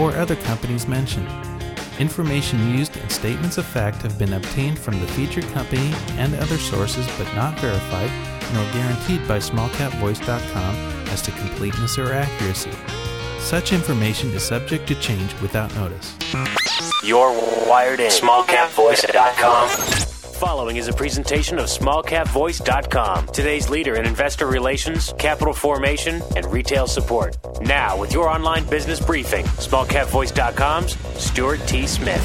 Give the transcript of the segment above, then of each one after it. or other companies mentioned. Information used and statements of fact have been obtained from the featured company and other sources but not verified nor guaranteed by smallcapvoice.com as to completeness or accuracy. Such information is subject to change without notice. You're wired in. smallcapvoice.com. Following is a presentation of smallcapvoice.com, today's leader in investor relations, capital formation, and retail support. Now, with your online business briefing, smallcapvoice.com's Stuart T. Smith.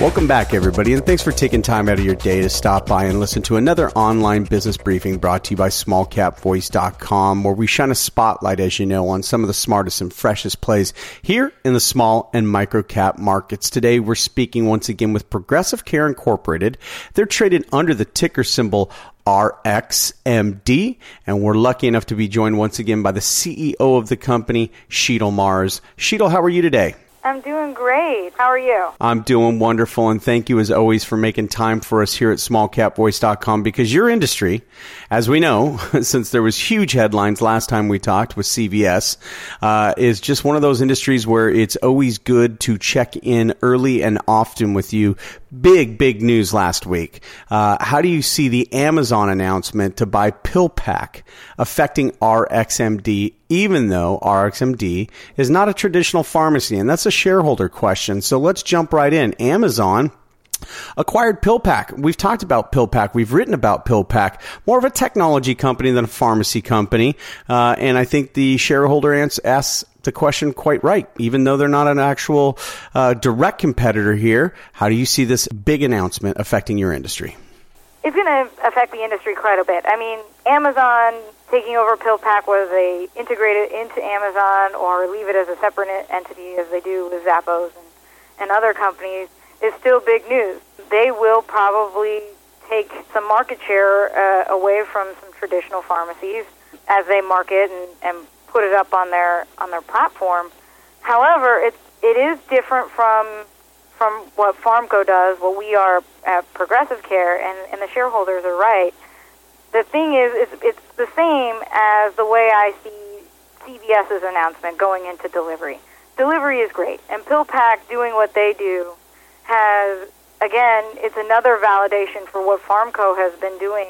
Welcome back, everybody, and thanks for taking time out of your day to stop by and listen to another online business briefing brought to you by smallcapvoice.com, where we shine a spotlight, as you know, on some of the smartest and freshest plays here in the small and micro cap markets. Today, we're speaking once again with Progressive Care Incorporated. They're traded under the ticker symbol RXMD, and we're lucky enough to be joined once again by the CEO of the company, Sheetal Mars. Sheetal, how are you today? I'm doing great. How are you? I'm doing wonderful, and thank you as always for making time for us here at smallcapvoice.com, because your industry, as we know, since there was huge headlines last time we talked with CVS, is just one of those industries where it's always good to check in early and often with you. Big news last week. How do you see the Amazon announcement to buy PillPack affecting RXMD, even though RXMD is not a traditional pharmacy? And that's a shareholder question. So let's jump right in. Amazon acquired PillPack. We've talked about PillPack. We've written about PillPack. More of a technology company than a pharmacy company. And I think the shareholder asks the question quite right. Even though they're not an actual direct competitor here, how do you see this big announcement affecting your industry? It's going to affect the industry quite a bit. I mean, Amazon taking over PillPack, whether they integrate it into Amazon or leave it as a separate entity as they do with Zappos and other companies, is still big news. They will probably take some market share away from some traditional pharmacies as they market and put it up on their platform. However, it is different from what PharmCo does, what we are at Progressive Care, and the shareholders are right. The thing is, it's the same as the way I see CVS's announcement going into delivery. Delivery is great, and PillPack doing what they do has, again, it's another validation for what PharmCo has been doing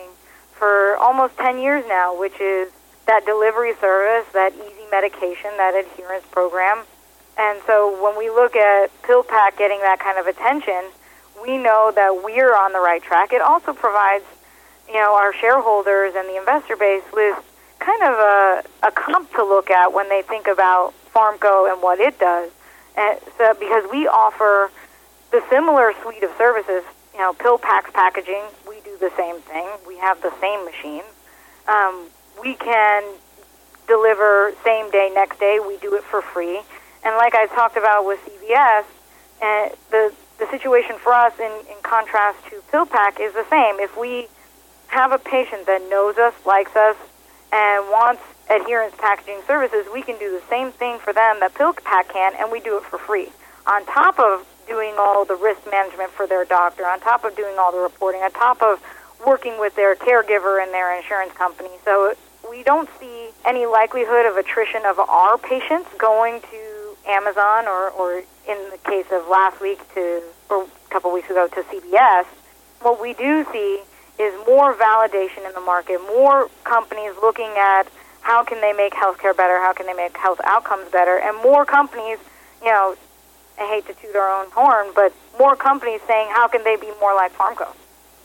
for almost 10 years now, which is that delivery service, that easy medication, that adherence program. And so when we look at PillPack getting that kind of attention, we know that we're on the right track. It also provides, you know, our shareholders and the investor base with kind of a comp to look at when they think about PharmCo and what it does. And so, because we offer the similar suite of services, you know, PillPack's packaging, we do the same thing. We have the same machine. We can deliver same day, next day. We do it for free. And like I talked about with CVS, the situation for us in contrast to PillPack is the same. If we have a patient that knows us, likes us, and wants adherence packaging services, we can do the same thing for them that PillPack can, and we do it for free. On top of doing all the risk management for their doctor, on top of doing all the reporting, on top of working with their caregiver and their insurance company. So we don't see any likelihood of attrition of our patients going to Amazon or in the case of last week or a couple weeks ago to CVS. What we do see is more validation in the market, more companies looking at how can they make healthcare better, how can they make health outcomes better, and more companies, you know, I hate to toot our own horn, but more companies saying, how can they be more like PharmCo?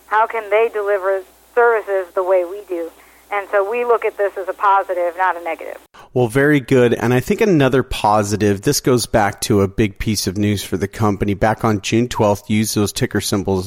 How can they deliver services the way we do? And so we look at this as a positive, not a negative. Well, very good. And I think another positive, this goes back to a big piece of news for the company. Back on June 12th, use that ticker symbol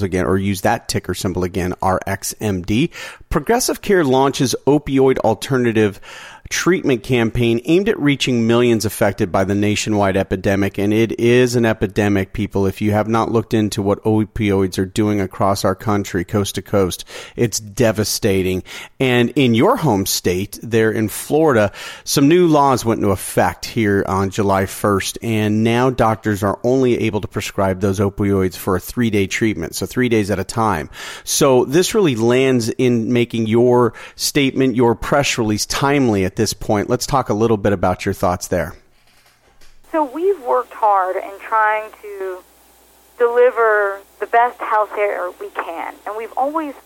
again, RXMD. Progressive Care launches opioid alternative treatment campaign aimed at reaching millions affected by the nationwide epidemic. And it is an epidemic, people. If you have not looked into what opioids are doing across our country, coast to coast, it's devastating. And in your home state, there in Florida, some new laws went into effect here on July 1st. And now doctors are only able to prescribe those opioids for a 3-day treatment. So 3 days at a time. So this really lands in making your statement, your press release timely at this point. Let's talk a little bit about your thoughts there. So we've worked hard in trying to deliver the best health care we can. And we've always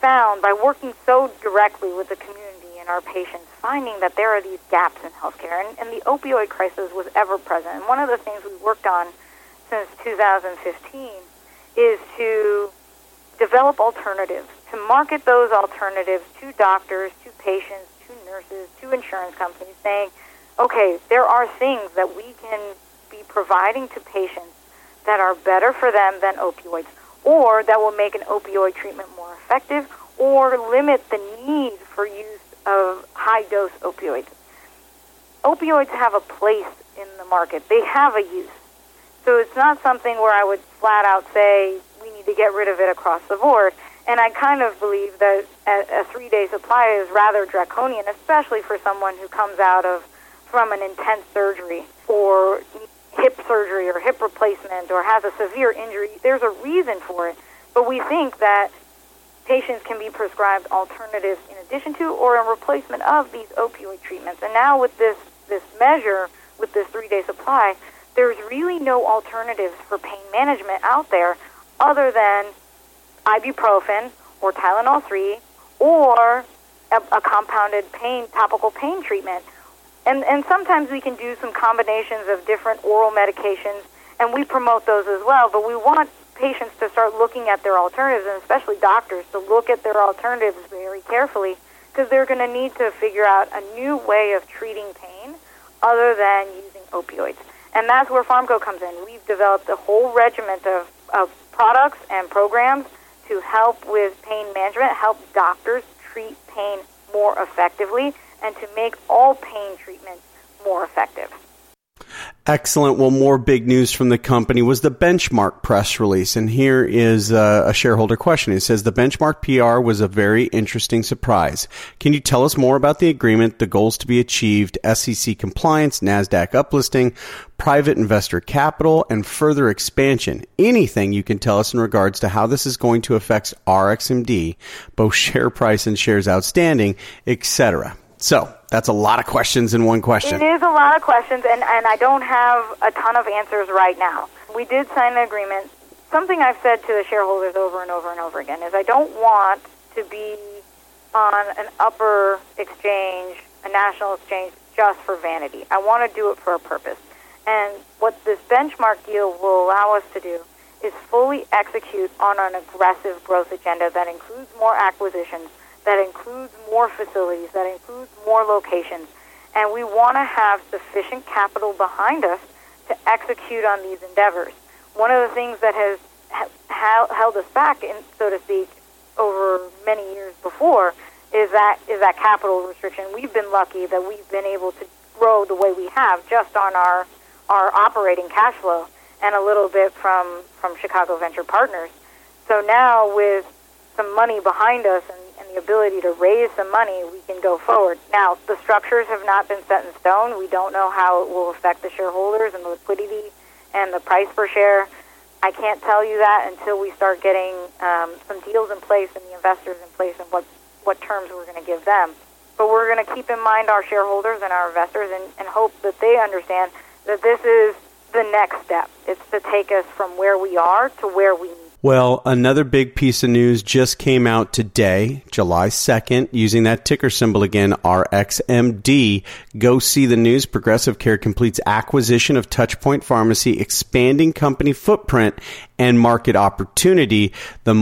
found by working so directly with the community and our patients, finding that there are these gaps in health care. And the opioid crisis was ever present. And one of the things we've worked on since 2015 is to develop alternatives, to market those alternatives to doctors, to patients, nurses, to insurance companies, saying, okay, there are things that we can be providing to patients that are better for them than opioids, or that will make an opioid treatment more effective, or limit the need for use of high-dose opioids. Opioids have a place in the market. They have a use. So it's not something where I would flat out say, we need to get rid of it across the board. And I kind of believe that a 3-day supply is rather draconian, especially for someone who comes out from an intense surgery or hip surgery or hip replacement or has a severe injury. There's a reason for it. But we think that patients can be prescribed alternatives in addition to or in replacement of these opioid treatments. And now with this measure, with this 3-day supply, there's really no alternatives for pain management out there other than ibuprofen or Tylenol 3 or a compounded topical pain treatment. And sometimes we can do some combinations of different oral medications, and we promote those as well, but we want patients to start looking at their alternatives, and especially doctors to look at their alternatives very carefully, because they're going to need to figure out a new way of treating pain other than using opioids. And that's where PharmCo comes in. We've developed a whole regiment of products and programs to help with pain management, help doctors treat pain more effectively, and to make all pain treatments more effective. Excellent. Well, more big news from the company was the Benchmark press release. And here is a shareholder question. It says, the Benchmark PR was a very interesting surprise. Can you tell us more about the agreement, the goals to be achieved, SEC compliance, NASDAQ uplisting, private investor capital, and further expansion? Anything you can tell us in regards to how this is going to affect RXMD, both share price and shares outstanding, etc.? So that's a lot of questions in one question. It is a lot of questions, and I don't have a ton of answers right now. We did sign an agreement. Something I've said to the shareholders over and over and over again is I don't want to be on an upper exchange, a national exchange, just for vanity. I want to do it for a purpose. And what this Benchmark deal will allow us to do is fully execute on an aggressive growth agenda that includes more acquisitions, that includes more facilities, that includes more locations, and we want to have sufficient capital behind us to execute on these endeavors. One of the things that has held us back, so to speak, over many years before is that capital restriction. We've been lucky that we've been able to grow the way we have just on our operating cash flow and a little bit from Chicago Venture Partners. So now with some money behind us and the ability to raise some money, we can go forward. Now, the structures have not been set in stone. We don't know how it will affect the shareholders and the liquidity and the price per share. I can't tell you that until we start getting some deals in place and the investors in place and what terms we're going to give them. But we're going to keep in mind our shareholders and our investors and hope that they understand that this is the next step. It's to take us from where we are to where we need. Well, another big piece of news just came out today, July 2nd, using that ticker symbol again, RXMD. Go see the news. Progressive Care completes acquisition of Touchpoint Pharmacy, expanding company footprint and market opportunity. The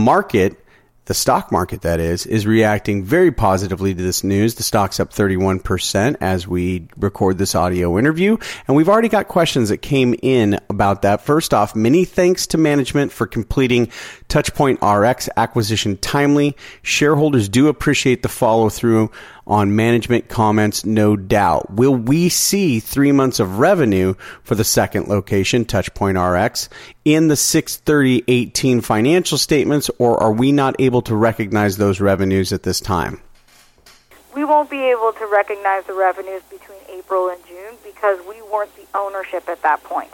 stock market, that is reacting very positively to this news. The stock's up 31% as we record this audio interview. And we've already got questions that came in about that. First off, many thanks to management for completing TouchpointRx acquisition timely. Shareholders do appreciate the follow-through on management comments, no doubt. Will we see 3 months of revenue for the second location, TouchpointRx, in the 6/30/18 financial statements, or are we not able to recognize those revenues at this time? We won't be able to recognize the revenues between April and June because we weren't the ownership at that point.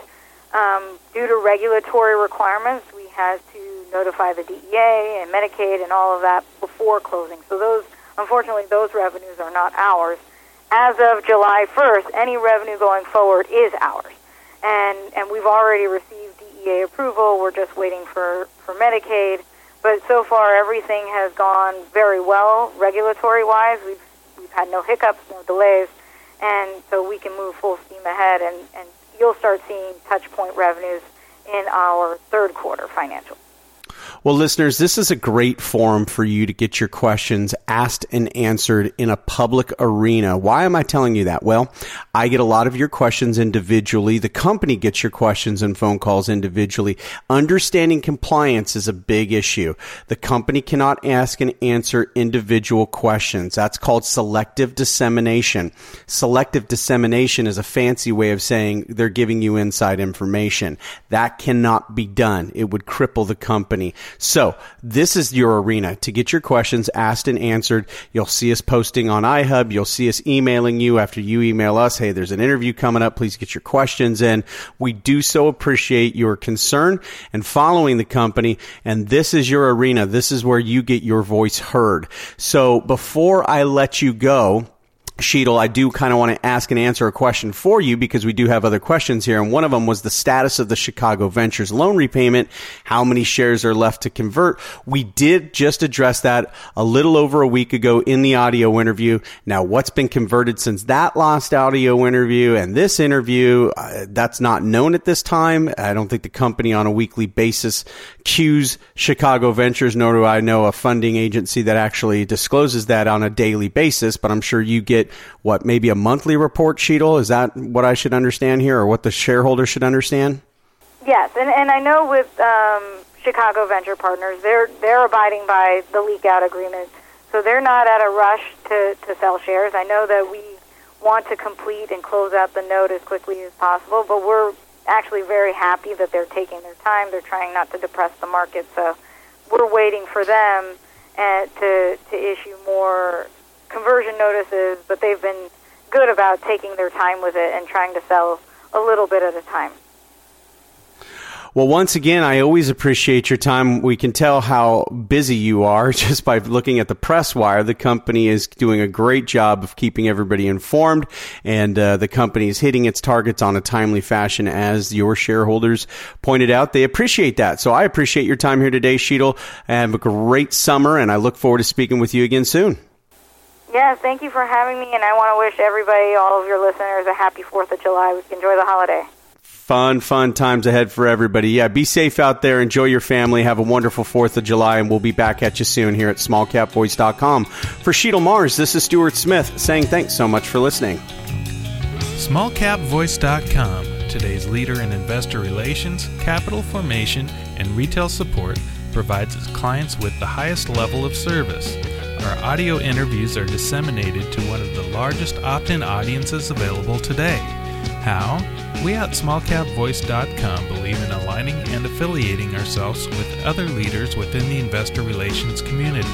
Due to regulatory requirements, we had to notify the DEA and Medicaid and all of that before closing. So unfortunately, those revenues are not ours. As of July 1st, any revenue going forward is ours. And we've already received DEA approval. We're just waiting for Medicaid. But so far, everything has gone very well regulatory-wise. We've had no hiccups, no delays. And so we can move full steam ahead, and you'll start seeing Touchpoint revenues in our third quarter financials. Well, listeners, this is a great forum for you to get your questions asked and answered in a public arena. Why am I telling you that? Well, I get a lot of your questions individually. The company gets your questions and phone calls individually. Understanding compliance is a big issue. The company cannot ask and answer individual questions. That's called selective dissemination. Selective dissemination is a fancy way of saying they're giving you inside information. That cannot be done. It would cripple the company. So this is your arena to get your questions asked and answered. You'll see us posting on iHub. You'll see us emailing you after you email us. Hey, there's an interview coming up. Please get your questions in. We do so appreciate your concern and following the company. And this is your arena. This is where you get your voice heard. So before I let you go, Sheetal, I do kind of want to ask and answer a question for you because we do have other questions here. And one of them was the status of the Chicago Ventures loan repayment. How many shares are left to convert? We did just address that a little over a week ago in the audio interview. Now, what's been converted since that last audio interview and this interview, that's not known at this time. I don't think the company on a weekly basis cues Chicago Ventures, nor do I know a funding agency that actually discloses that on a daily basis, but I'm sure you get maybe a monthly report, Sheetal? Is that what I should understand here or what the shareholder should understand? Yes, and I know with Chicago Venture Partners, they're abiding by the leak-out agreement, so they're not at a rush to sell shares. I know that we want to complete and close out the note as quickly as possible, but we're actually very happy that they're taking their time. They're trying not to depress the market, so we're waiting for them to issue more conversion notices, but they've been good about taking their time with it and trying to sell a little bit at a time. Well, once again, I always appreciate your time. We can tell how busy you are just by looking at the press wire. The company is doing a great job of keeping everybody informed, and the company is hitting its targets on a timely fashion, as your shareholders pointed out. They appreciate that. So I appreciate your time here today, Sheetal. Have a great summer, and I look forward to speaking with you again soon. Yeah, thank you for having me, and I want to wish everybody, all of your listeners, a happy 4th of July. Enjoy the holiday. Fun times ahead for everybody. Yeah, be safe out there. Enjoy your family. Have a wonderful 4th of July, and we'll be back at you soon here at SmallCapVoice.com. For Sheetal Mars, this is Stuart Smith saying thanks so much for listening. SmallCapVoice.com, today's leader in investor relations, capital formation, and retail support, provides its clients with the highest level of service. Our audio interviews are disseminated to one of the largest opt-in audiences available today. How? We at SmallCapVoice.com believe in aligning and affiliating ourselves with other leaders within the investor relations community.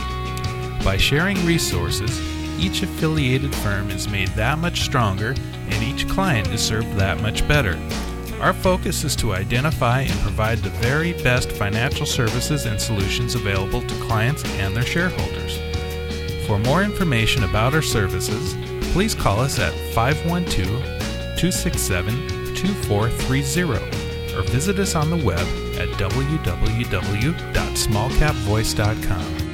By sharing resources, each affiliated firm is made that much stronger and each client is served that much better. Our focus is to identify and provide the very best financial services and solutions available to clients and their shareholders. For more information about our services, please call us at 512-267-2430 or visit us on the web at www.smallcapvoice.com.